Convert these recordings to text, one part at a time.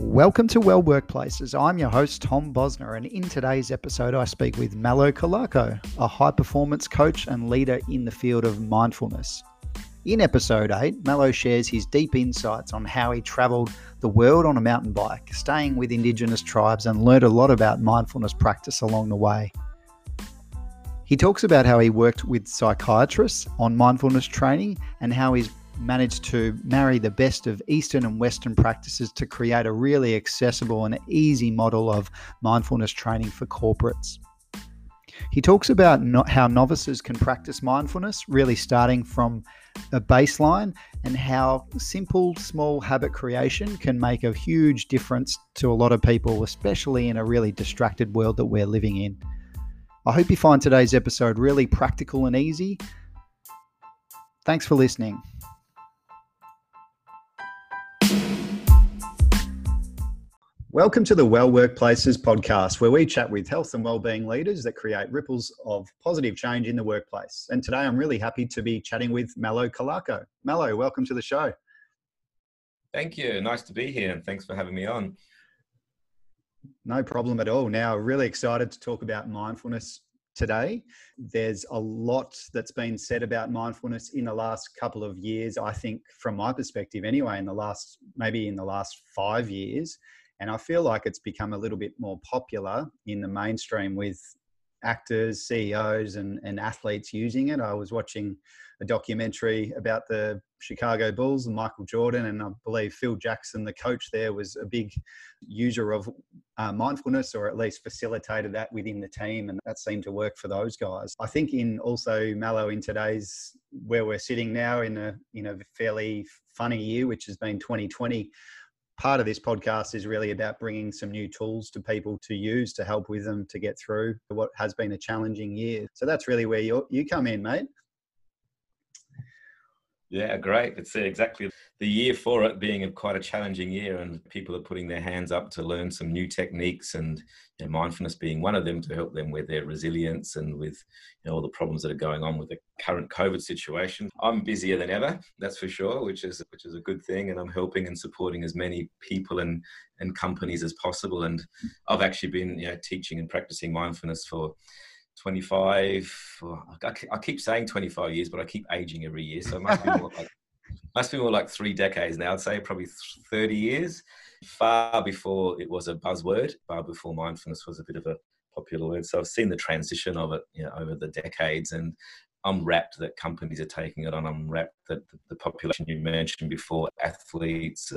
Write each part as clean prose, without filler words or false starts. Welcome to Well Workplaces. I'm your host, Tom Bosner, and in today's episode, I speak with Mello Calarco, a high-performance coach and leader in the field of mindfulness. In episode 8, Mello shares his deep insights on how he traveled the world on a mountain bike, staying with indigenous tribes, and learned a lot about mindfulness practice along the way. He talks about how he worked with psychiatrists on mindfulness training and how he's managed to marry the best of Eastern and Western practices to create a really accessible and easy model of mindfulness training for corporates. He talks about how novices can practice mindfulness, really starting from a baseline, and how simple, small habit creation can make a huge difference to a lot of people, especially in a really distracted world that we're living in. I hope you find today's episode really practical and easy. Thanks for listening. Welcome to the Well Workplaces podcast, where we chat with health and wellbeing leaders that create ripples of positive change in the workplace. And today I'm really happy to be chatting with Mello Calarco. Mello, welcome to the show. Thank you. Nice to be here, and thanks for having me on. No problem at all. Now, really excited to talk about mindfulness today. There's a lot that's been said about mindfulness in the last couple of years, I think, from my perspective anyway, in the last 5 years. And I feel like it's become a little bit more popular in the mainstream with actors, CEOs and athletes using it. I was watching a documentary about the Chicago Bulls and Michael Jordan, and I believe Phil Jackson, the coach there, was a big user of mindfulness, or at least facilitated that within the team, and that seemed to work for those guys. I think Mello, in today's, where we're sitting now in a fairly funny year, which has been 2020, part of this podcast is really about bringing some new tools to people to use to help with them to get through what has been a challenging year. So that's really where you come in, mate. Yeah, great. It's exactly the year for it being quite a challenging year, and people are putting their hands up to learn some new techniques, and mindfulness being one of them to help them with their resilience and with all the problems that are going on with the current COVID situation. I'm busier than ever, that's for sure, which is a good thing, and I'm helping and supporting as many people and companies as possible. And I've actually been teaching and practicing mindfulness for 25, I keep saying 25 years, but I keep aging every year, so it must be more like 3 decades now. I'd say probably 30 years, far before it was a buzzword, far before mindfulness was a bit of a popular word. So I've seen the transition of it over the decades, and I'm rapt that companies are taking it on. I'm rapt that the population you mentioned before, athletes,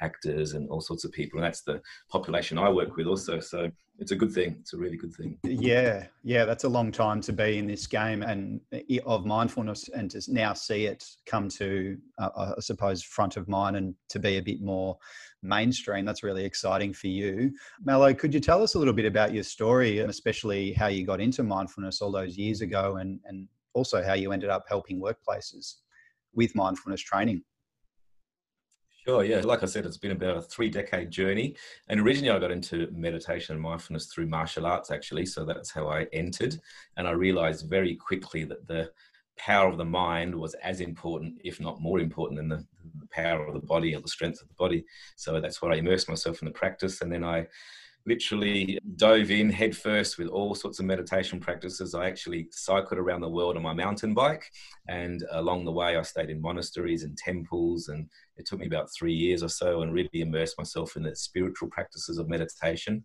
actors, and all sorts of people. And that's the population I work with also. So it's a good thing. It's a really good thing. Yeah. That's a long time to be in this game and of mindfulness, and to now see it come to, I suppose, front of mind and to be a bit more mainstream. That's really exciting for you. Mello, could you tell us a little bit about your story, and especially how you got into mindfulness all those years ago, and also how you ended up helping workplaces with mindfulness training? Sure, yeah. Like I said, it's been about a 3-decade journey. And originally I got into meditation and mindfulness through martial arts, actually. So that's how I entered. And I realized very quickly that the power of the mind was as important, if not more important, than the power of the body or the strength of the body. So that's where I immersed myself in the practice. And then I literally dove in headfirst with all sorts of meditation practices. I actually cycled around the world on my mountain bike, and along the way I stayed in monasteries and temples, and it took me about 3 years or so, and really immersed myself in the spiritual practices of meditation.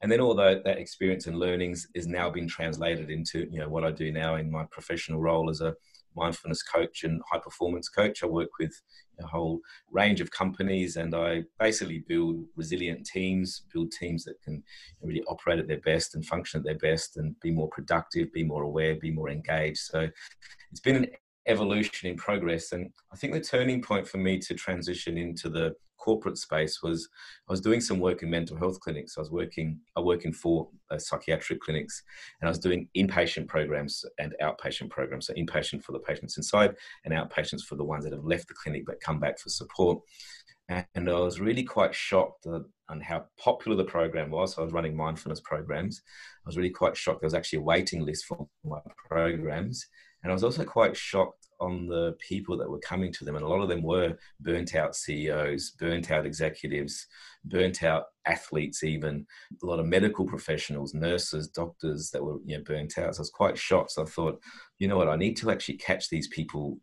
And then all that experience and learnings is now been translated into what I do now in my professional role as a mindfulness coach and high performance coach. I work with a whole range of companies, and I basically build resilient teams, build teams that can really operate at their best and function at their best and be more productive, be more aware, be more engaged. So it's been an evolution in progress. And I think the turning point for me to transition into the corporate space was I was doing some work in mental health clinics. I work in 4 psychiatric clinics, and I was doing inpatient programs and outpatient programs. So inpatient for the patients inside, and outpatients for the ones that have left the clinic but come back for support. And I was really quite shocked on how popular the program was. I was running mindfulness programs. I was really quite shocked. There was actually a waiting list for my programs. And I was also quite shocked on the people that were coming to them. And a lot of them were burnt out CEOs, burnt out executives, burnt out athletes, even a lot of medical professionals, nurses, doctors that were burnt out. So I was quite shocked. So I thought, you know what, I need to actually catch these people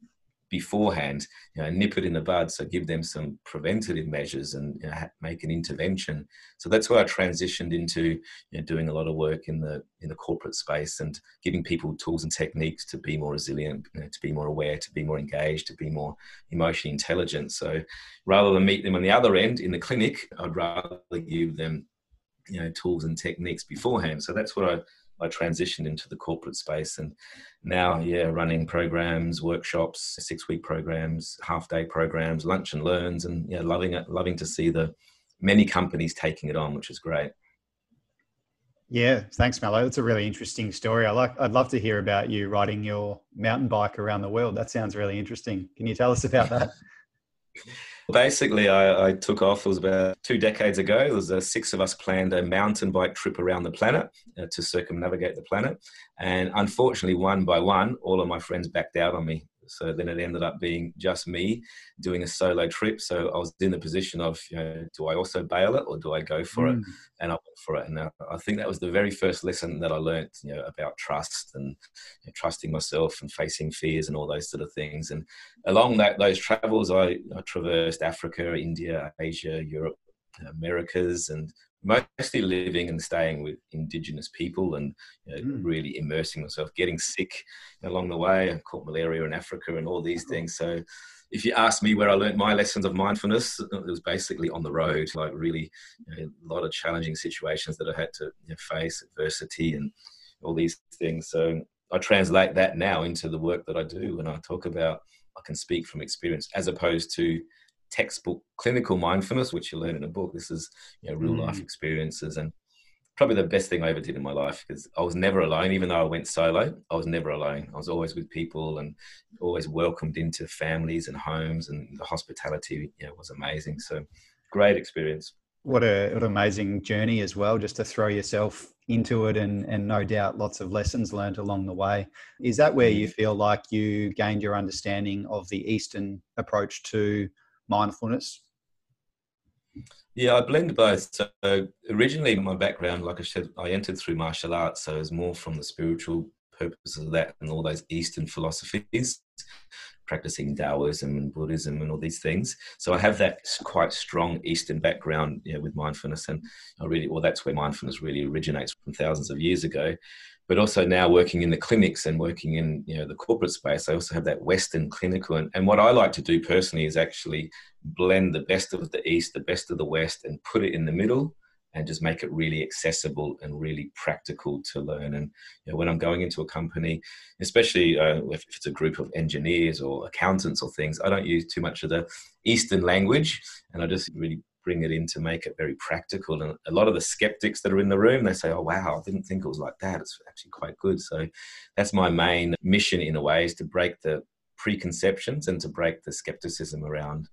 beforehand, nip it in the bud. So give them some preventative measures and make an intervention. So that's where I transitioned into doing a lot of work in the corporate space and giving people tools and techniques to be more resilient, to be more aware, to be more engaged, to be more emotionally intelligent. So rather than meet them on the other end in the clinic, I'd rather give them tools and techniques beforehand. So that's what I transitioned into the corporate space, and now, running programs, workshops, 6-week programs, half-day programs, lunch and learns, and loving it, loving to see the many companies taking it on, which is great. Yeah, thanks, Mello. That's a really interesting story. I'd love to hear about you riding your mountain bike around the world. That sounds really interesting. Can you tell us about that? Basically, I took off. It was about 2 decades ago. There was 6 of us planned a mountain bike trip around the planet to circumnavigate the planet. And unfortunately, one by one, all of my friends backed out on me. So then it ended up being just me doing a solo trip. So I was in the position of, do I also bail it or do I go for it? And I went for it. And I think that was the very first lesson that I learned, about trust and trusting myself and facing fears and all those sort of things. And along those travels, I traversed Africa, India, Asia, Europe, Americas, and mostly living and staying with indigenous people and really immersing myself, getting sick along the way. I caught malaria in Africa and all these things. So if you ask me where I learned my lessons of mindfulness, it was basically on the road, like really a lot of challenging situations that I had to face, adversity and all these things. So I translate that now into the work that I do when I talk about, I can speak from experience as opposed to textbook clinical mindfulness, which you learn in a book. This is real life experiences, and probably the best thing I ever did in my life, because I was never alone. Even though I went solo, I was never alone. I was always with people and always welcomed into families and homes, and the hospitality was amazing. So great experience. What an amazing journey as well, just to throw yourself into it, and no doubt lots of lessons learned along the way. Is that where you feel like you gained your understanding of the Eastern approach to mindfulness? Yeah, I blend both. So originally my background, like I said, I entered through martial arts, so it was more from the spiritual purposes of that and all those Eastern philosophies, practicing Taoism and Buddhism and all these things. So I have that quite strong Eastern background with mindfulness, and that's where mindfulness really originates from thousands of years ago. But also now working in the clinics and working in the corporate space, I also have that Western clinical. And what I like to do personally is actually blend the best of the East, the best of the West, and put it in the middle and just make it really accessible and really practical to learn. And when I'm going into a company, especially if it's a group of engineers or accountants or things, I don't use too much of the Eastern language, and I just really bring it in to make it very practical. And a lot of the skeptics that are in the room, they say, oh, wow, I didn't think it was like that. It's actually quite good. So that's my main mission in a way, is to break the preconceptions and to break the skepticism around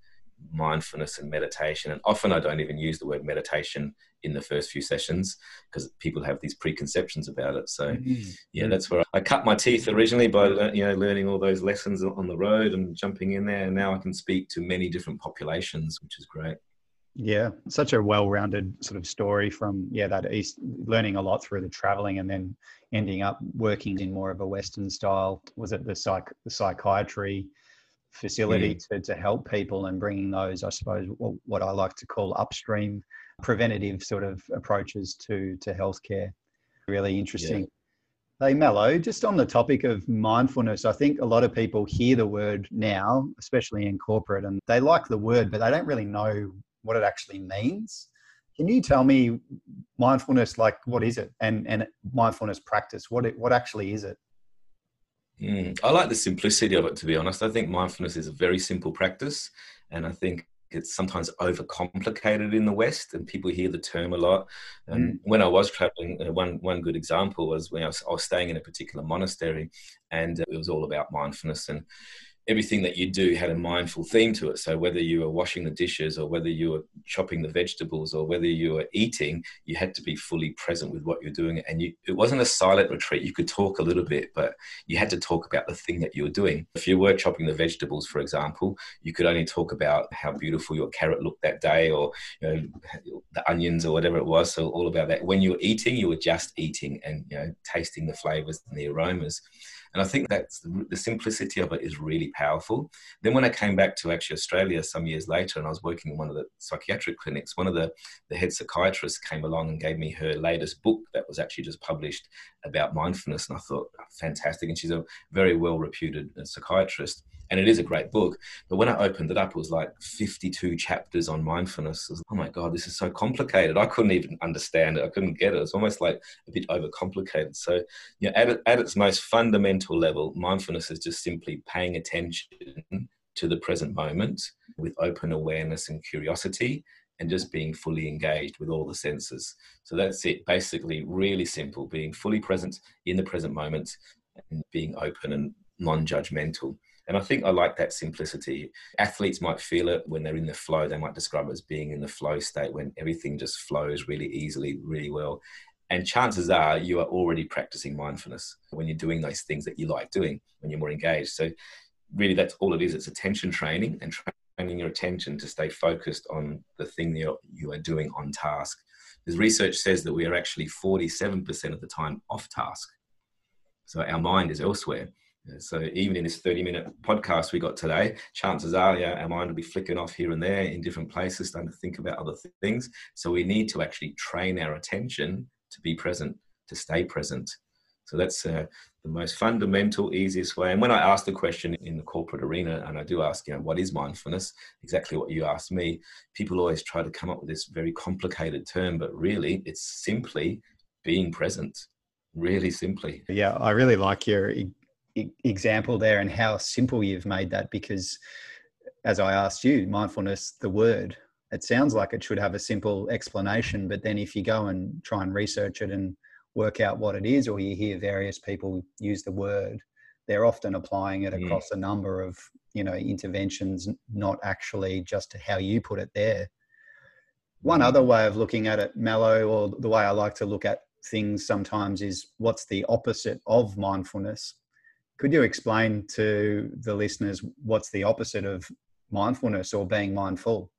mindfulness and meditation. And often I don't even use the word meditation in the first few sessions because people have these preconceptions about it. So that's where I cut my teeth originally by learning all those lessons on the road and jumping in there. And now I can speak to many different populations, which is great. Yeah, such a well-rounded sort of story from that East, learning a lot through the traveling and then ending up working in more of a Western style. Was it the psychiatry facility to help people, and bringing those, I suppose, what I like to call upstream preventative sort of approaches to healthcare. Really interesting. Hey, Mello, just on the topic of mindfulness, I think a lot of people hear the word now, especially in corporate, and they like the word, but they don't really know what it actually means. Can you tell me mindfulness, like what is it, and mindfulness practice, what actually is it? I like the simplicity of it, to be honest. I think mindfulness is a very simple practice, and I think it's sometimes overcomplicated in the West, and people hear the term a lot. And when I was traveling, one good example was when I was staying in a particular monastery, and it was all about mindfulness, and everything that you do had a mindful theme to it. So whether you were washing the dishes or whether you were chopping the vegetables or whether you were eating, you had to be fully present with what you're doing. And it wasn't a silent retreat. You could talk a little bit, but you had to talk about the thing that you were doing. If you were chopping the vegetables, for example, you could only talk about how beautiful your carrot looked that day, or the onions or whatever it was. So all about that. When you were eating, you were just eating and tasting the flavors and the aromas. And I think that's the simplicity of it is really powerful. Then when I came back to actually Australia some years later, and I was working in one of the psychiatric clinics, one of the head psychiatrists came along and gave me her latest book that was actually just published about mindfulness. And I thought, fantastic. And she's a very well-reputed psychiatrist. And it is a great book. But when I opened it up, it was like 52 chapters on mindfulness. I was, oh my God, this is so complicated. I couldn't even understand it. I couldn't get it. It's almost like a bit overcomplicated. So at its most fundamental level, mindfulness is just simply paying attention to the present moment with open awareness and curiosity, and just being fully engaged with all the senses. So that's it. Basically, really simple, being fully present in the present moment and being open and non-judgmental. And I think I like that simplicity. Athletes might feel it when they're in the flow. They might describe it as being in the flow state when everything just flows really easily, really well. And chances are you are already practicing mindfulness when you're doing those things that you like doing, when you're more engaged. So really that's all it is. It's attention training and training your attention to stay focused on the thing that you are doing on task. Because research says that we are actually 47% of the time off task. So our mind is elsewhere. So even in this 30-minute podcast we got today, chances are our mind will be flicking off here and there in different places, starting to think about other things. So we need to actually train our attention to be present, to stay present. So that's the most fundamental, easiest way. And when I ask the question in the corporate arena, and I do ask, what is mindfulness? Exactly what you asked me. People always try to come up with this very complicated term, but really it's simply being present, really simply. Yeah, I really like your example there and how simple you've made that, because as I asked you, mindfulness, the word, it sounds like it should have a simple explanation, but then if you go and try and research it and work out what it is, or you hear various people use the word, they're often applying it across a number of interventions, not actually just how you put it there. One other way of looking at it, Mello, or the way I like to look at things sometimes, is what's the opposite of mindfulness? Could you explain to the listeners what's the opposite of mindfulness or being mindful?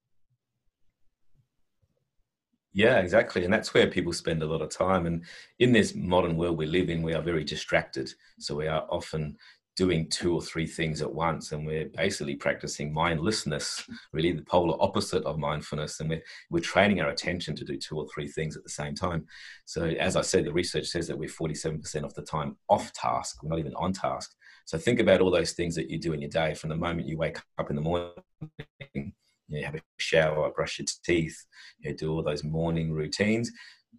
Yeah, exactly. And that's where people spend a lot of time. And in this modern world we live in, we are very distracted. So we are often doing two or three things at once, and we're basically practicing mindlessness, really the polar opposite of mindfulness. And we're training our attention to do two or three things at the same time. So as I said, the research says that we're 47% of the time off task. We're not even on task. So think about all those things that you do in your day from the moment you wake up in the morning. You have a shower, brush your teeth, do all those morning routines.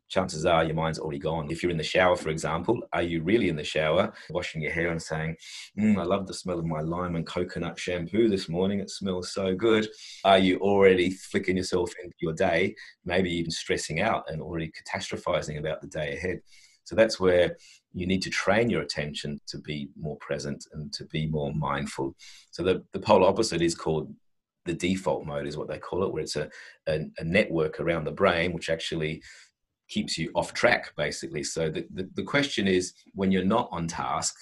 Chances are your mind's already gone. If you're in the shower, for example, are you really in the shower, washing your hair and saying, I love the smell of my lime and coconut shampoo this morning. It smells so good. Are you already flicking yourself into your day, maybe even stressing out and already catastrophizing about the day ahead? So that's where you need to train your attention to be more present and to be more mindful. So the polar opposite is called the default mode, is what they call it, where it's a network around the brain, which actually keeps you off track, basically. So the question is, when you're not on task,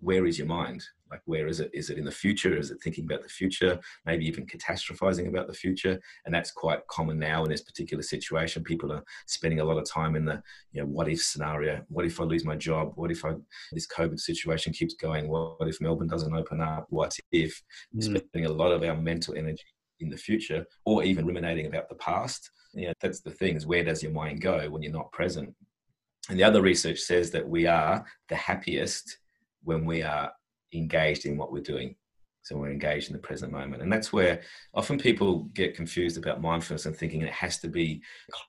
where is your mind? Like, where is it? Is it in the future? Is it thinking about the future? Maybe even catastrophizing about the future. And that's quite common now in this particular situation. People are spending a lot of time in the, what if scenario? What if I lose my job? What if this COVID situation keeps going? What if Melbourne doesn't open up? What if? Spending a lot of our mental energy in the future, or even ruminating about the past. That's the thing, is where does your mind go when you're not present? And the other research says that we are the happiest when we are engaged in what we're doing. So we're engaged in the present moment. And that's where often people get confused about mindfulness and thinking it has to be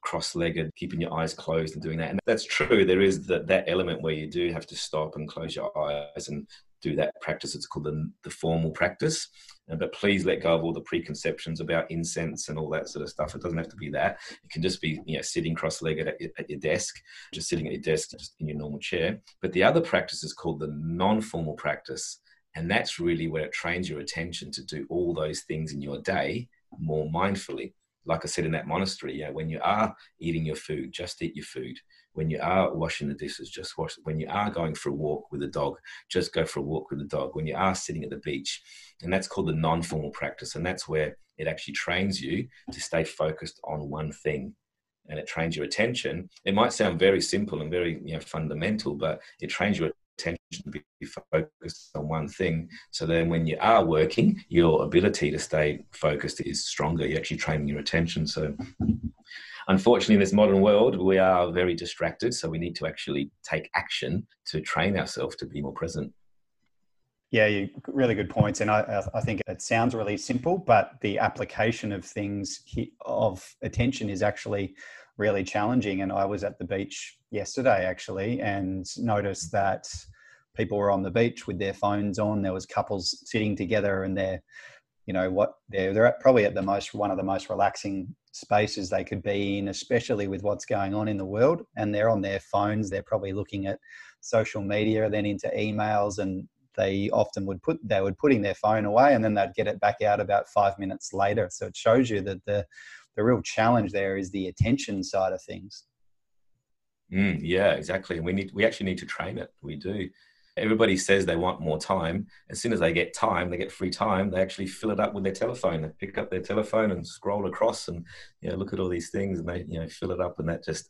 cross-legged, keeping your eyes closed and doing that. And that's true. There is that element where you do have to stop and close your eyes and do that practice. It's called the formal practice. But please let go of all the preconceptions about incense and all that sort of stuff. It doesn't have to be that. It can just be, sitting cross-legged at your desk, just sitting at your desk, just in your normal chair. But the other practice is called the non-formal practice. And that's really where it trains your attention to do all those things in your day more mindfully. like I said, in that monastery, you know, when you are eating your food, just eat your food. When you are washing the dishes, just wash. When you are going for a walk with a dog, just go for a walk with a dog. When you are sitting at the beach, and that's called the non-formal practice. And that's where it actually trains you to stay focused on one thing. And it trains your attention. It might sound very simple and very, you know, fundamental, but it trains your attention to be focused on one thing. So then when you are working, your ability to stay focused is stronger. You're actually training your attention. So unfortunately, in this modern world, we are very distracted. So we need to actually take action to train ourselves to be more present. Yeah, really good points. And I think it sounds really simple, but the application of things of attention is actually really challenging. And I was at the beach yesterday, actually, and noticed that people were on the beach with their phones on. There was couples sitting together, and they're probably at one of the most relaxing spaces they could be in, especially with what's going on in the world. And they're on their phones. They're probably looking at social media, then into emails, and they often would putting their phone away, and then they'd get it back out about 5 minutes later. So it shows you that the real challenge there is the attention side of things. Yeah, exactly. And we actually need to train it. We do. Everybody says they want more time. As soon as they get time, they get free time, they actually fill it up with their telephone. They pick up their telephone and scroll across and, you know, look at all these things, and they, you know, fill it up, and that just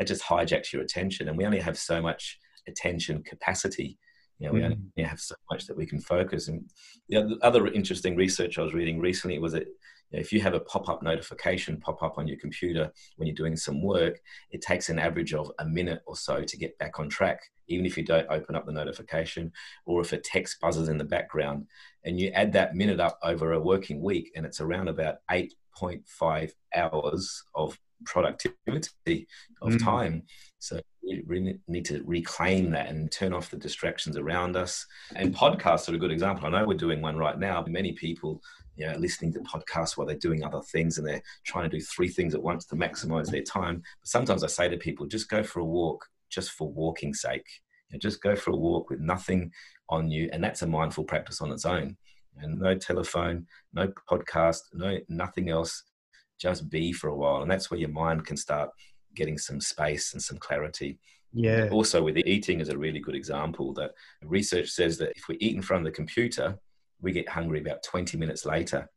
hijacks your attention. And we only have so much attention capacity. You know, we only have so much that we can focus. And the other interesting research I was reading recently was that if you have a pop-up notification pop up on your computer when you're doing some work, it takes an average of a minute or so to get back on track, even if you don't open up the notification, or if a text buzzes in the background. And you add that minute up over a working week, and it's around about 8.5 hours of productivity of time. So we need to reclaim that and turn off the distractions around us. And podcasts are a good example. I know we're doing one right now. Many people, you know, listening to podcasts while they're doing other things, and they're trying to do three things at once to maximize their time. But sometimes I say to people, just go for a walk, just for walking's sake. You know, just go for a walk with nothing on you. And that's a mindful practice on its own. And no telephone, no podcast, no nothing else. Just be for a while. And that's where your mind can start getting some space and some clarity. Yeah. Also, with eating is a really good example. That research says that if we eat in front of the computer, we get hungry about 20 minutes later,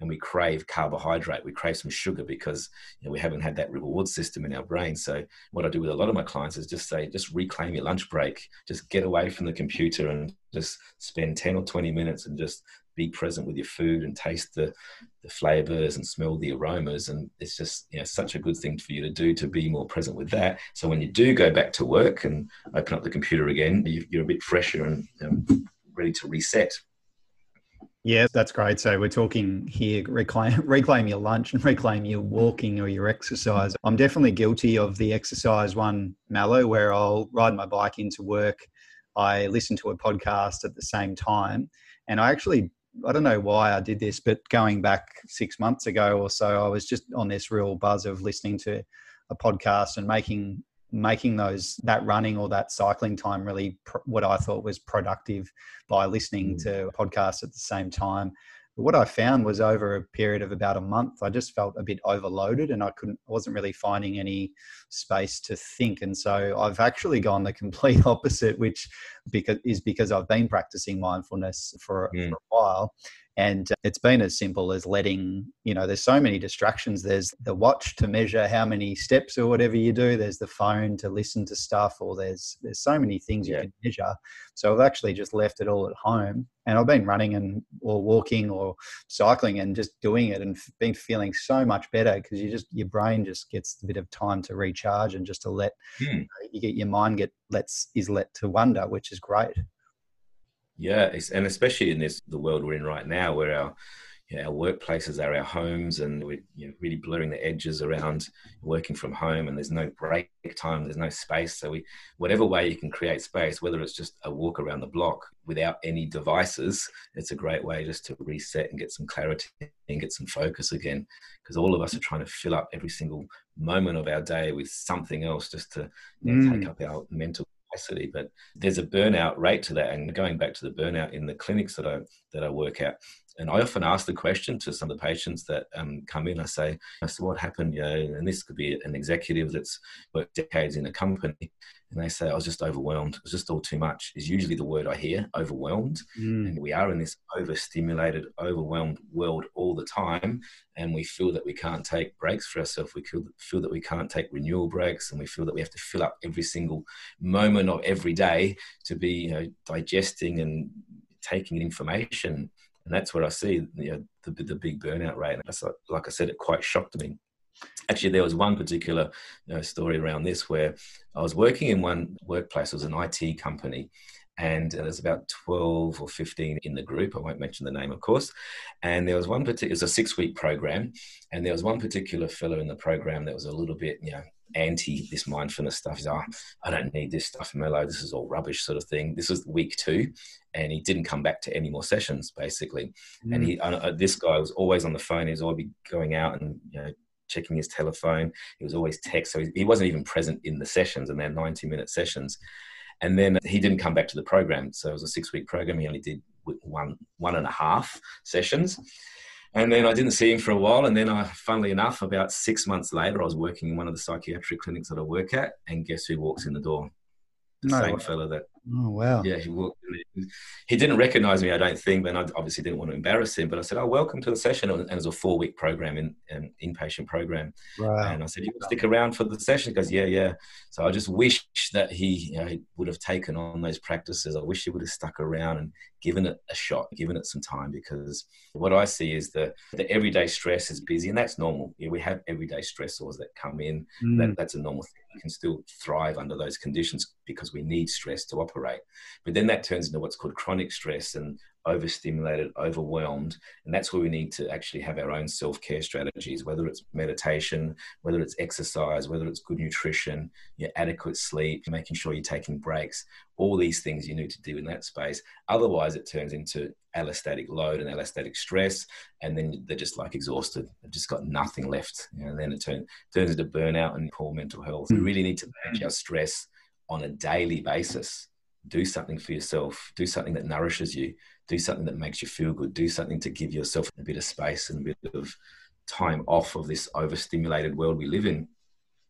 and we crave carbohydrate. We crave some sugar because, you know, we haven't had that reward system in our brain. So what I do with a lot of my clients is just say, just reclaim your lunch break. Just get away from the computer and just spend 10 or 20 minutes and just be present with your food and taste the flavors and smell the aromas. And it's just, you know, such a good thing for you to do, to be more present with that. So when you do go back to work and open up the computer again, you're a bit fresher and ready to reset. Yeah, that's great. So we're talking here, reclaim your lunch and reclaim your walking or your exercise. I'm definitely guilty of the exercise one, Mello, where I'll ride my bike into work. I listen to a podcast at the same time. And I don't know why I did this, but going back 6 months ago or so, I was just on this real buzz of listening to a podcast and making that running or that cycling time really what I thought was productive by listening to podcasts at the same time. But what I found was over a period of about a month, I just felt a bit overloaded, and I wasn't really finding any space to think. And so I've actually gone the complete opposite, because I've been practicing mindfulness for a while. And it's been as simple as letting, you know, there's so many distractions. There's the watch to measure how many steps or whatever you do. There's the phone to listen to stuff, or there's so many things you can measure. So I've actually just left it all at home, and I've been running or walking or cycling and just doing it, and been feeling so much better, because your brain just gets a bit of time to recharge and just to let you get your mind let to wander, which is great. Yeah, and especially in the world we're in right now, where our workplaces are our homes, and we're really blurring the edges around working from home, and there's no break time, there's no space. So whatever way you can create space, whether it's just a walk around the block without any devices, it's a great way just to reset and get some clarity and get some focus again. Because all of us are trying to fill up every single moment of our day with something else just to take up our mental capacity, but there's a burnout rate to that. And going back to the burnout in the clinics that I work at, And I often ask the question to some of the patients that come in. I say, so what happened? You know, and this could be an executive that's worked decades in a company. And they say, I was just overwhelmed. It was just all too much, is usually the word I hear, overwhelmed. Mm. And we are in this overstimulated, overwhelmed world all the time. And we feel that we can't take breaks for ourselves. We feel that we can't take renewal breaks. And we feel that we have to fill up every single moment of every day to be, you know, digesting and taking in information. And that's where I see, you know, the big burnout rate. And that's, like I said, it quite shocked me. Actually, there was one particular story around this where I was working in one workplace. It was an IT company, and there's about 12 or 15 in the group. I won't mention the name, of course. And there was one particular, it was a 6-week program, and there was one particular fellow in the program that was a little bit, you know, anti this mindfulness stuff. He's, oh, I don't need this stuff, Mello. This is all rubbish, sort of thing. This was week 2, and he didn't come back to any more sessions, basically. Mm. And this guy was always on the phone. He was always going out and, you know, checking his telephone. He was always text. So he wasn't even present in the sessions, and they're 90-minute sessions. And then he didn't come back to the program. So it was a 6-week program. He only did one and a half sessions. And then I didn't see him for a while. And then funnily enough, about 6 months later, I was working in one of the psychiatric clinics that I work at. And guess who walks in the door? The same fella that, oh wow, yeah, he walked in. He didn't recognize me, I don't think, but I obviously didn't want to embarrass him. But I said, "Oh, welcome to the session," and it was a 4-week program, an inpatient program. Right. And I said, "You can stick around for the session?" He goes, "Yeah, yeah." So I just wish that he would have taken on those practices. I wish he would have stuck around and given it a shot, given it some time, because what I see is the everyday stress is busy, and that's normal. Yeah, we have everyday stressors that come in. Mm. That's a normal thing. We can still thrive under those conditions because we need stress to operate. But then that turns into what's called chronic stress and overstimulated, overwhelmed. And that's where we need to actually have our own self-care strategies, whether it's meditation, whether it's exercise, whether it's good nutrition, your adequate sleep, making sure you're taking breaks, all these things you need to do in that space. Otherwise, it turns into allostatic load and allostatic stress, and then they're just like exhausted. They've just got nothing left. And then it turns into burnout and poor mental health. We really need to manage our stress on a daily basis. Do something for yourself. Do something that nourishes you. Do something that makes you feel good. Do something to give yourself a bit of space and a bit of time off of this overstimulated world we live in.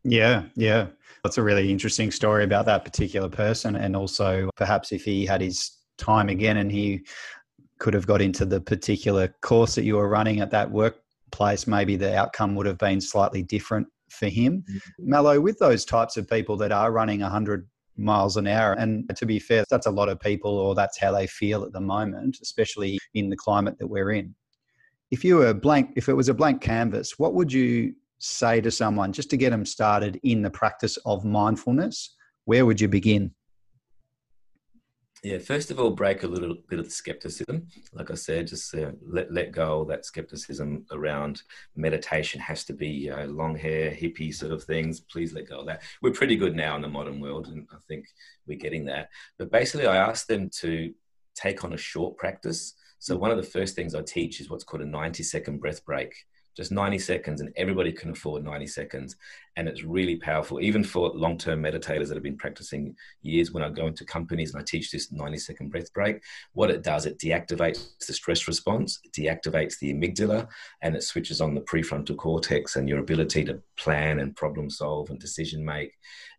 Yeah, yeah. That's a really interesting story about that particular person. And also perhaps if he had his time again and he could have got into the particular course that you were running at that workplace, maybe the outcome would have been slightly different for him. Mm-hmm. Mello, with those types of people that are running 100 miles an hour, and to be fair, that's a lot of people, or that's how they feel at the moment, especially in the climate that we're in. If it was a blank canvas, what would you say to someone just to get them started in the practice of mindfulness? Where would you begin? Yeah, first of all, break a little bit of the skepticism. Like I said, just let go of that skepticism around meditation has to be long hair, hippie sort of things. Please let go of that. We're pretty good now in the modern world, and I think we're getting that. But basically, I asked them to take on a short practice. So one of the first things I teach is what's called a 90-second breath break. Just 90 seconds, and everybody can afford 90 seconds. And it's really powerful, even for long-term meditators that have been practicing years. When I go into companies and I teach this 90-second breath break, what it does, it deactivates the stress response, it deactivates the amygdala, and it switches on the prefrontal cortex and your ability to plan and problem solve and decision make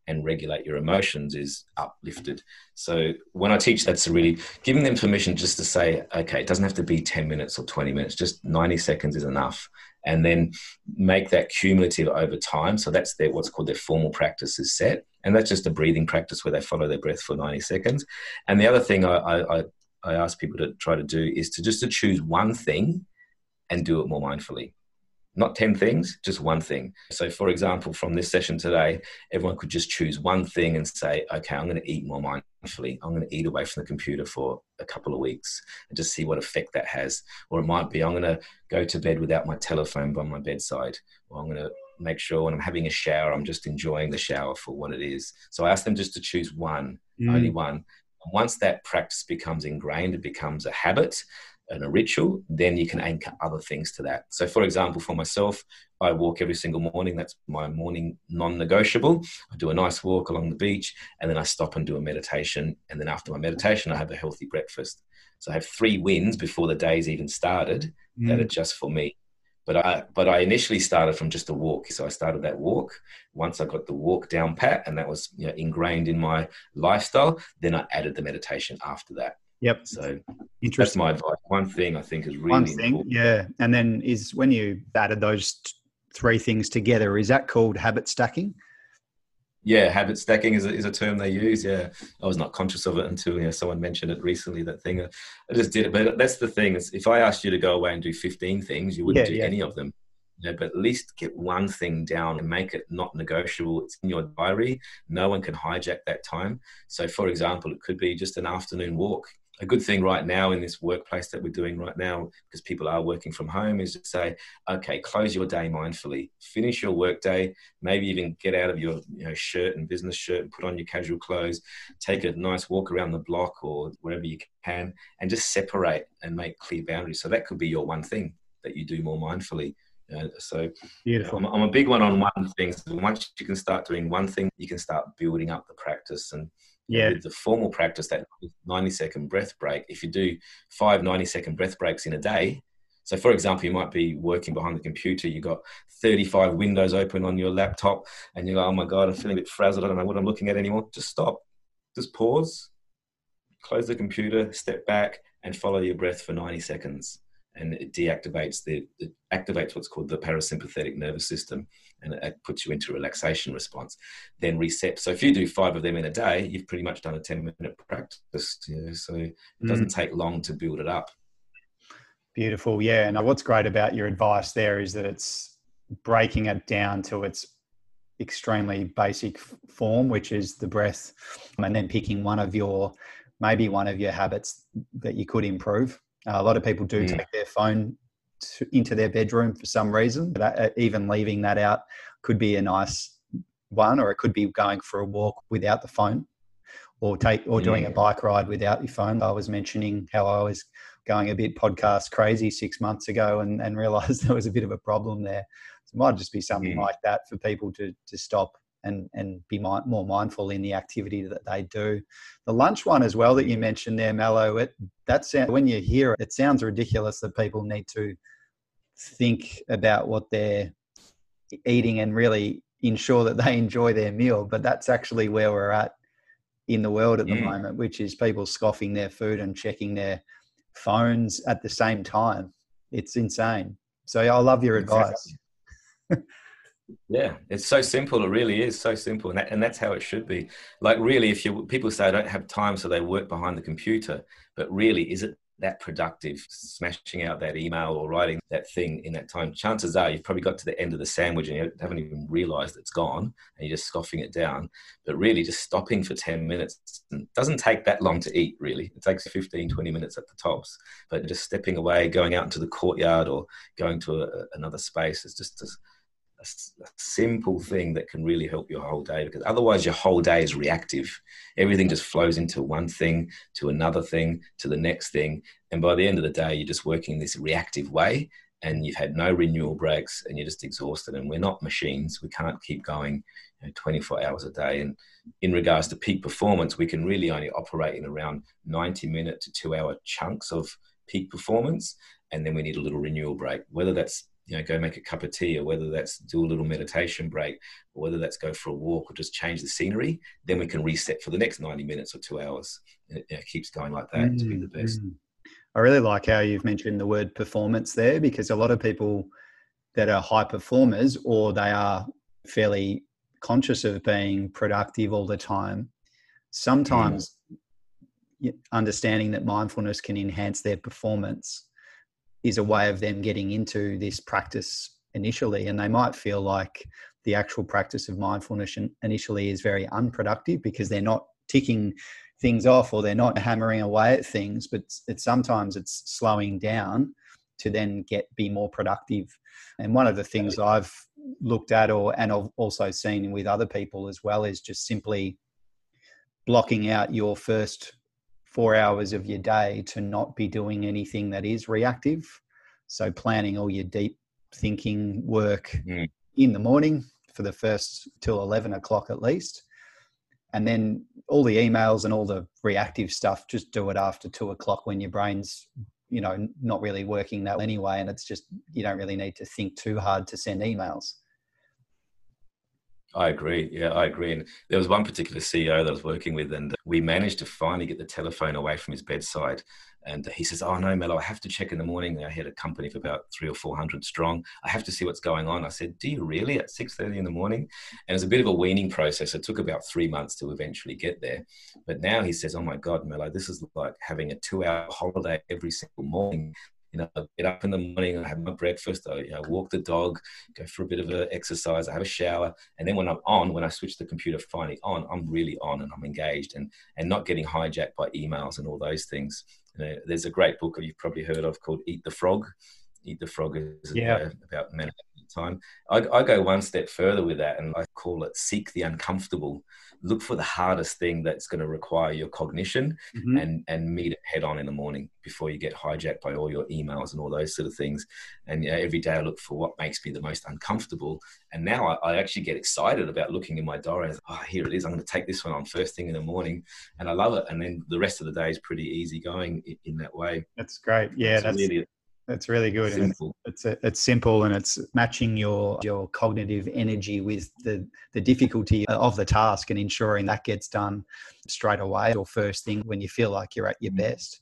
and regulate your emotions is uplifted. So when I teach, that's really giving them permission just to say, okay, it doesn't have to be 10 minutes or 20 minutes, just 90 seconds is enough. And then make that cumulative over time. So that's what's called their formal practices set. And that's just a breathing practice where they follow their breath for 90 seconds. And the other thing I ask people to try to do is to choose one thing and do it more mindfully. Not 10 things, just one thing. So for example, from this session today, everyone could just choose one thing and say, okay, I'm going to eat more mindfully. I'm going to eat away from the computer for a couple of weeks and just see what effect that has. Or it might be, I'm going to go to bed without my telephone by my bedside. Or I'm going to make sure when I'm having a shower, I'm just enjoying the shower for what it is. So I ask them just to choose one, only one. And once that practice becomes ingrained, it becomes a habit. and a ritual, then you can anchor other things to that. So for example, for myself, I walk every single morning. That's my morning non-negotiable. I do a nice walk along the beach, and then I stop and do a meditation. And then after my meditation, I have a healthy breakfast. So I have three wins before the day's even started that are just for me. But I initially started from just a walk. So I started that walk. Once I got the walk down pat, and that was ingrained in my lifestyle, then I added the meditation after that. Yep. So that's my advice. One thing I think is really important. Yeah. And then is when you added those three things together, is that called habit stacking? Yeah. Habit stacking is a term they use. Yeah. I was not conscious of it until someone mentioned it recently, that thing. I just did it. But that's the thing. Is if I asked you to go away and do 15 things, you wouldn't do any of them. But at least get one thing down and make it not negotiable. It's in your diary. No one can hijack that time. So for example, it could be just an afternoon walk. A good thing right now in this workplace that we're doing right now, because people are working from home, is to say, okay, close your day mindfully, finish your workday, maybe even get out of your shirt and business shirt and put on your casual clothes, take a nice walk around the block or wherever you can, and just separate and make clear boundaries. So that could be your one thing that you do more mindfully. So beautiful. I'm a big one on one thing. So once you can start doing one thing, you can start building up the practice. And with the formal practice, that 90-second breath break, if you do 5 90-second breath breaks in a day, so for example, you might be working behind the computer, you've got 35 windows open on your laptop, and you're like, oh my God, I'm feeling a bit frazzled, I don't know what I'm looking at anymore. Just stop, just pause, close the computer, step back, and follow your breath for 90 seconds. And it deactivates it activates what's called the parasympathetic nervous system, and it puts you into a relaxation response, then reset. So if you do 5 of them in a day, you've pretty much done a 10-minute practice. So it doesn't take long to build it up. Beautiful. Yeah. And what's great about your advice there is that it's breaking it down to its extremely basic form, which is the breath, and then picking maybe one of your habits that you could improve. A lot of people do take their phone into their bedroom for some reason. That, even leaving that out could be a nice one, or it could be going for a walk without the phone, or doing a bike ride without your phone. I was mentioning how I was going a bit podcast crazy 6 months ago and realised there was a bit of a problem there. So it might just be something like that for people to stop and be more mindful in the activity that they do. The lunch one as well that you mentioned there, Mello, when you hear it, it sounds ridiculous that people need to think about what they're eating and really ensure that they enjoy their meal. But that's actually where we're at in the world at the moment, which is people scoffing their food and checking their phones at the same time. It's insane. So I love your advice. Yeah, it's so simple. It really is so simple. And that's how it should be. Like really, people say I don't have time, so they work behind the computer. But really, is it that productive, smashing out that email or writing that thing in that time? Chances are you've probably got to the end of the sandwich and you haven't even realized it's gone and you're just scoffing it down. But really just stopping for 10 minutes, it doesn't take that long to eat, really. It takes 15, 20 minutes at the tops. But just stepping away, going out into the courtyard or going to another space is just a simple thing that can really help your whole day, because otherwise your whole day is reactive. Everything just flows into one thing, to another thing, to the next thing. And by the end of the day, you're just working in this reactive way and you've had no renewal breaks and you're just exhausted. And we're not machines. We can't keep going 24 hours a day. And in regards to peak performance, we can really only operate in around 90-minute to 2-hour chunks of peak performance. And then we need a little renewal break, whether that's go make a cup of tea, or whether that's do a little meditation break, or whether that's go for a walk or just change the scenery, then we can reset for the next 90 minutes or 2 hours. It keeps going like that to be the best. I really like how you've mentioned the word performance there, because a lot of people that are high performers, or they are fairly conscious of being productive all the time, sometimes understanding that mindfulness can enhance their performance is a way of them getting into this practice initially. And they might feel like the actual practice of mindfulness initially is very unproductive because they're not ticking things off or they're not hammering away at things, but sometimes it's slowing down to then be more productive. And one of the things I've looked at and I've also seen with other people as well is just simply blocking out your first 4 hours of your day to not be doing anything that is reactive. So planning all your deep thinking work in the morning for the first till 11 o'clock at least. And then all the emails and all the reactive stuff, just do it after 2 o'clock when your brain's, you know, not really working that anyway. And it's just, you don't really need to think too hard to send emails. I agree. Yeah, I agree. And there was one particular CEO that I was working with, and we managed to finally get the telephone away from his bedside. And he says, "Oh no, Mello, I have to check in the morning. I had a company of about 300 or 400 strong. I have to see what's going on." I said, "Do you really at 6:30 in the morning?" And it was a bit of a weaning process. It took about 3 months to eventually get there. But now he says, "Oh my God, Mello, this is like having a 2-hour holiday every single morning. You know, I get up in the morning, I have my breakfast, I walk the dog, go for a bit of an exercise, I have a shower. And then when I'm on, when I switch the computer finally on, I'm really on and I'm engaged and not getting hijacked by emails and all those things." You know, there's a great book you've probably heard of called Eat the Frog. Eat the Frog is about managing time. I go one step further with that and I call it seek the uncomfortable. Look for the hardest thing that's going to require your cognition and meet it head on in the morning before you get hijacked by all your emails and all those sort of things. And you know, every day I look for what makes me the most uncomfortable. And now I actually get excited about looking in my diary. And, oh, here it is. I'm going to take this one on first thing in the morning. And I love it. And then the rest of the day is pretty easy going in that way. That's great. Yeah, that's really, that's really good. Simple. And it's simple, and it's matching your cognitive energy with the difficulty of the task and ensuring that gets done straight away or first thing when you feel like you're at your best.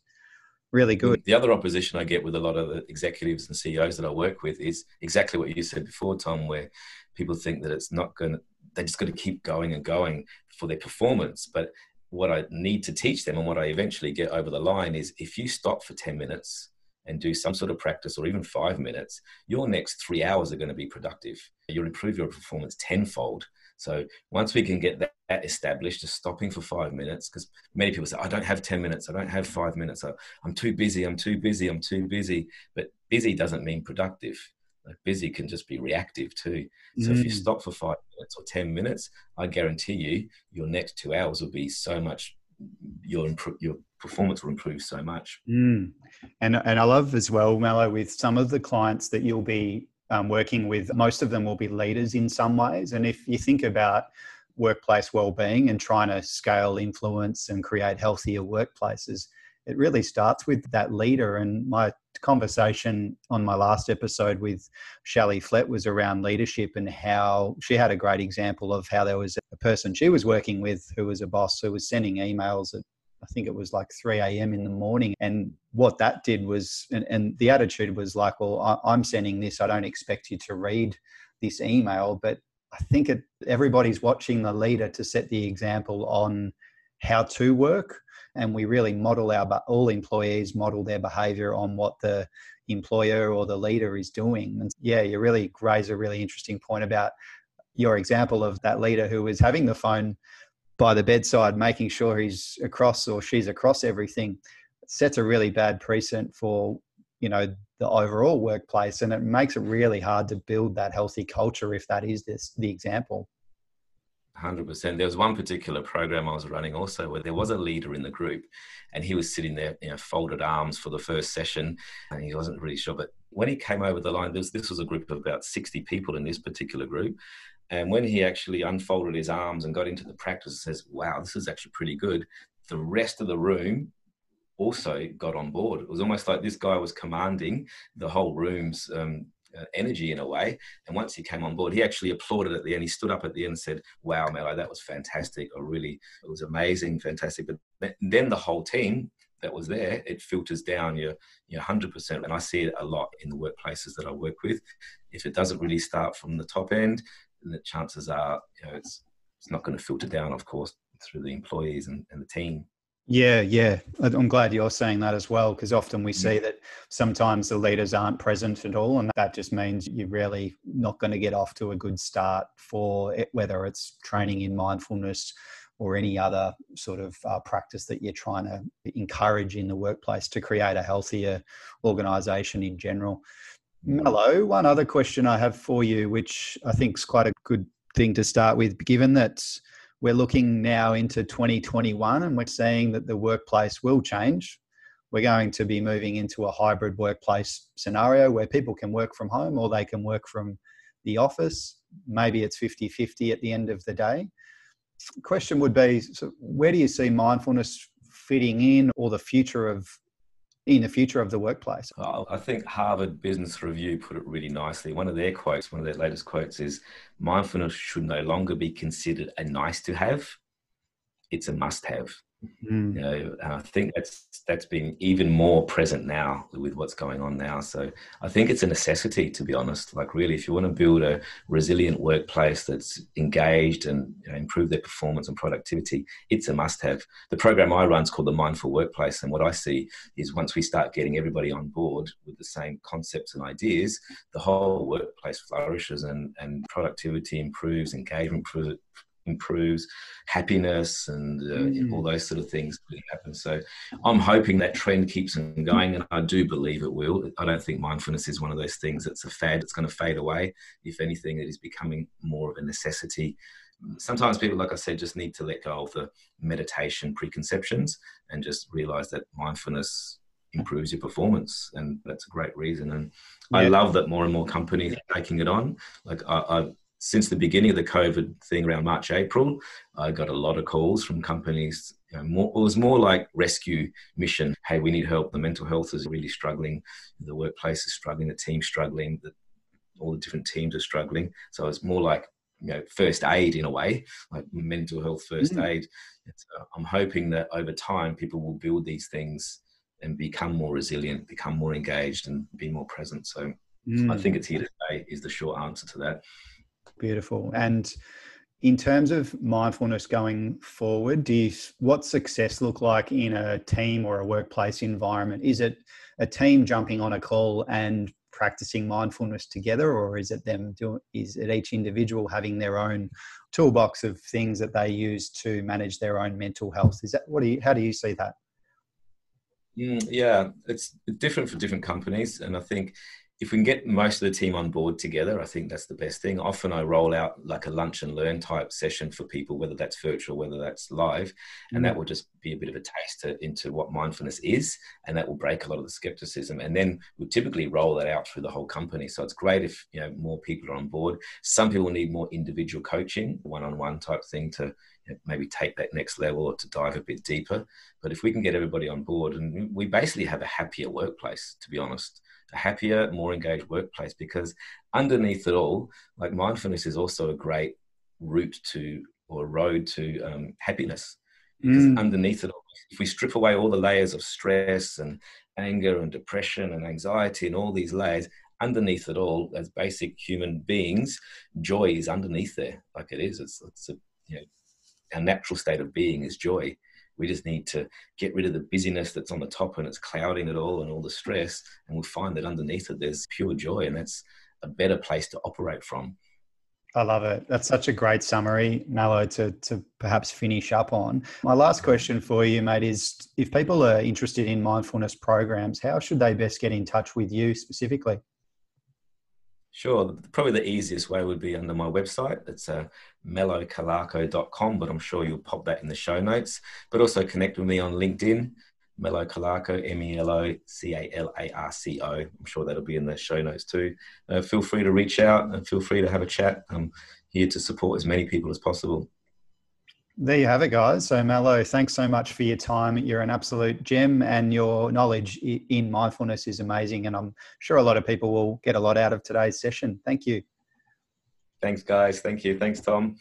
Really good. The other opposition I get with a lot of the executives and CEOs that I work with is exactly what you said before, Tom, where people think that it's not going to, they're just going to keep going and going for their performance. But what I need to teach them and what I eventually get over the line is if you stop for 10 minutes and do some sort of practice or even 5 minutes, your next 3 hours are going to be productive. You'll improve your performance tenfold. So once we can get that established, just stopping for 5 minutes, because many people say, I don't have 10 minutes, I don't have 5 minutes, I'm too busy, I'm too busy, I'm too busy. But busy doesn't mean productive. Like busy can just be reactive too. So if you stop for 5 minutes or 10 minutes, I guarantee you, your next 2 hours will be so much, your performance will improve so much. And I love as well, Mello, with some of the clients that you'll be working with, most of them will be leaders in some ways. And if you think about workplace wellbeing and trying to scale influence and create healthier workplaces, it really starts with that leader. And my conversation on my last episode with Shelley Flett was around leadership and how she had a great example of how there was a person she was working with who was a boss who was sending emails at, I think it was like 3 a.m. in the morning. And what that did was, and the attitude was like, well, I'm sending this. I don't expect you to read this email. But I think everybody's watching the leader to set the example on how to work. And we really model all employees model their behavior on what the employer or the leader is doing. And yeah, you really raise a really interesting point about your example of that leader who was having the phone by the bedside, making sure he's across or she's across everything. It sets a really bad precedent for, you know, the overall workplace, and it makes it really hard to build that healthy culture if that is the example. 100%. There was one particular program I was running also where there was a leader in the group, and he was sitting there, you know, folded arms for the first session, and he wasn't really sure. But when he came over the line, this was a group of about 60 people in this particular group. And when he actually unfolded his arms and got into the practice, says, wow, this is actually pretty good. The rest of the room also got on board. It was almost like this guy was commanding the whole room's energy in a way. And once he came on board, he actually applauded at the end. He stood up at the end and said, wow, Mello, that was fantastic. Or really, it was amazing, fantastic. But then the whole team that was there, it filters down your 100%. And I see it a lot in the workplaces that I work with. If it doesn't really start from the top end, and the chances are, you know, it's not going to filter down, of course, through the employees and the team. Yeah. I'm glad you're saying that as well, because often we see that sometimes the leaders aren't present at all. And that just means you're really not going to get off to a good start for it, whether it's training in mindfulness or any other sort of practice that you're trying to encourage in the workplace to create a healthier organisation in general. Mello, one other question I have for you, which I think is quite a good thing to start with, given that We're looking now into 2021 and we're seeing that the workplace will change. We're going to be moving into a hybrid workplace scenario where people can work from home or they can work from the office. Maybe it's 50-50 at the end of the day. Question would be, so where do you see mindfulness fitting in or in the future of the workplace? I think Harvard Business Review put it really nicely. One of their latest quotes is, mindfulness should no longer be considered a nice to have, it's a must have. Mm. You know, I think that's been even more present now with what's going on now. So I think it's a necessity, to be honest. Like really, if you want to build a resilient workplace that's engaged and, you know, improve their performance and productivity, it's a must-have. The program I run is called the Mindful Workplace, and what I see is once we start getting everybody on board with the same concepts and ideas, the whole workplace flourishes and productivity improves, engagement improves, happiness and all those sort of things really happen. So I'm hoping that trend keeps on going, and I do believe it will. I don't think mindfulness is one of those things that's a fad, it's going to fade away. If anything, it is becoming more of a necessity. Sometimes people, like I said, just need to let go of the meditation preconceptions and just realize that mindfulness improves your performance, and that's a great reason. And I love that more and more companies are taking it on. Like I've since the beginning of the COVID thing around March, April, I got a lot of calls from companies. You know, it was more like rescue mission. Hey, we need help. The mental health is really struggling. The workplace is struggling. The team's struggling. All the different teams are struggling. So it's more like, you know, first aid in a way, like mental health first aid. So I'm hoping that over time, people will build these things and become more resilient, become more engaged and be more present. So I think it's here to stay is the short answer to that. Beautiful. And in terms of mindfulness going forward, what's success look like in a team or a workplace environment? Is it a team jumping on a call and practicing mindfulness together, or is it each individual having their own toolbox of things that they use to manage their own mental health? How do you see that? Yeah, it's different for different companies, and I think if we can get most of the team on board together, I think that's the best thing. Often I roll out like a lunch and learn type session for people, whether that's virtual, whether that's live, and that will just be a bit of a taster into what mindfulness is, and that will break a lot of the skepticism. And then we typically roll that out through the whole company. So it's great if, you know, more people are on board. Some people need more individual coaching, one-on-one type thing to maybe take that next level or to dive a bit deeper. But if we can get everybody on board, and we basically have a happier workplace, to be honest. A happier, more engaged workplace, because underneath it all, like mindfulness is also a great road to happiness. Because underneath it all, if we strip away all the layers of stress and anger and depression and anxiety and all these layers, underneath it all, as basic human beings, joy is underneath there. Like it is. It's our natural state of being is joy. We just need to get rid of the busyness that's on the top and it's clouding it all and all the stress. And we'll find that underneath it, there's pure joy, and that's a better place to operate from. I love it. That's such a great summary, Mello, to perhaps finish up on. My last question for you, mate, is if people are interested in mindfulness programs, how should they best get in touch with you specifically? Sure. Probably the easiest way would be under my website. It's mellocalarco.com, but I'm sure you'll pop that in the show notes. But also connect with me on LinkedIn, Mello Calarco, MelloCalarco. I'm sure that'll be in the show notes too. Feel free to reach out and feel free to have a chat. I'm here to support as many people as possible. There you have it, guys. So Mello, thanks so much for your time. You're an absolute gem, and your knowledge in mindfulness is amazing. And I'm sure a lot of people will get a lot out of today's session. Thank you. Thanks, guys. Thank you. Thanks, Tom.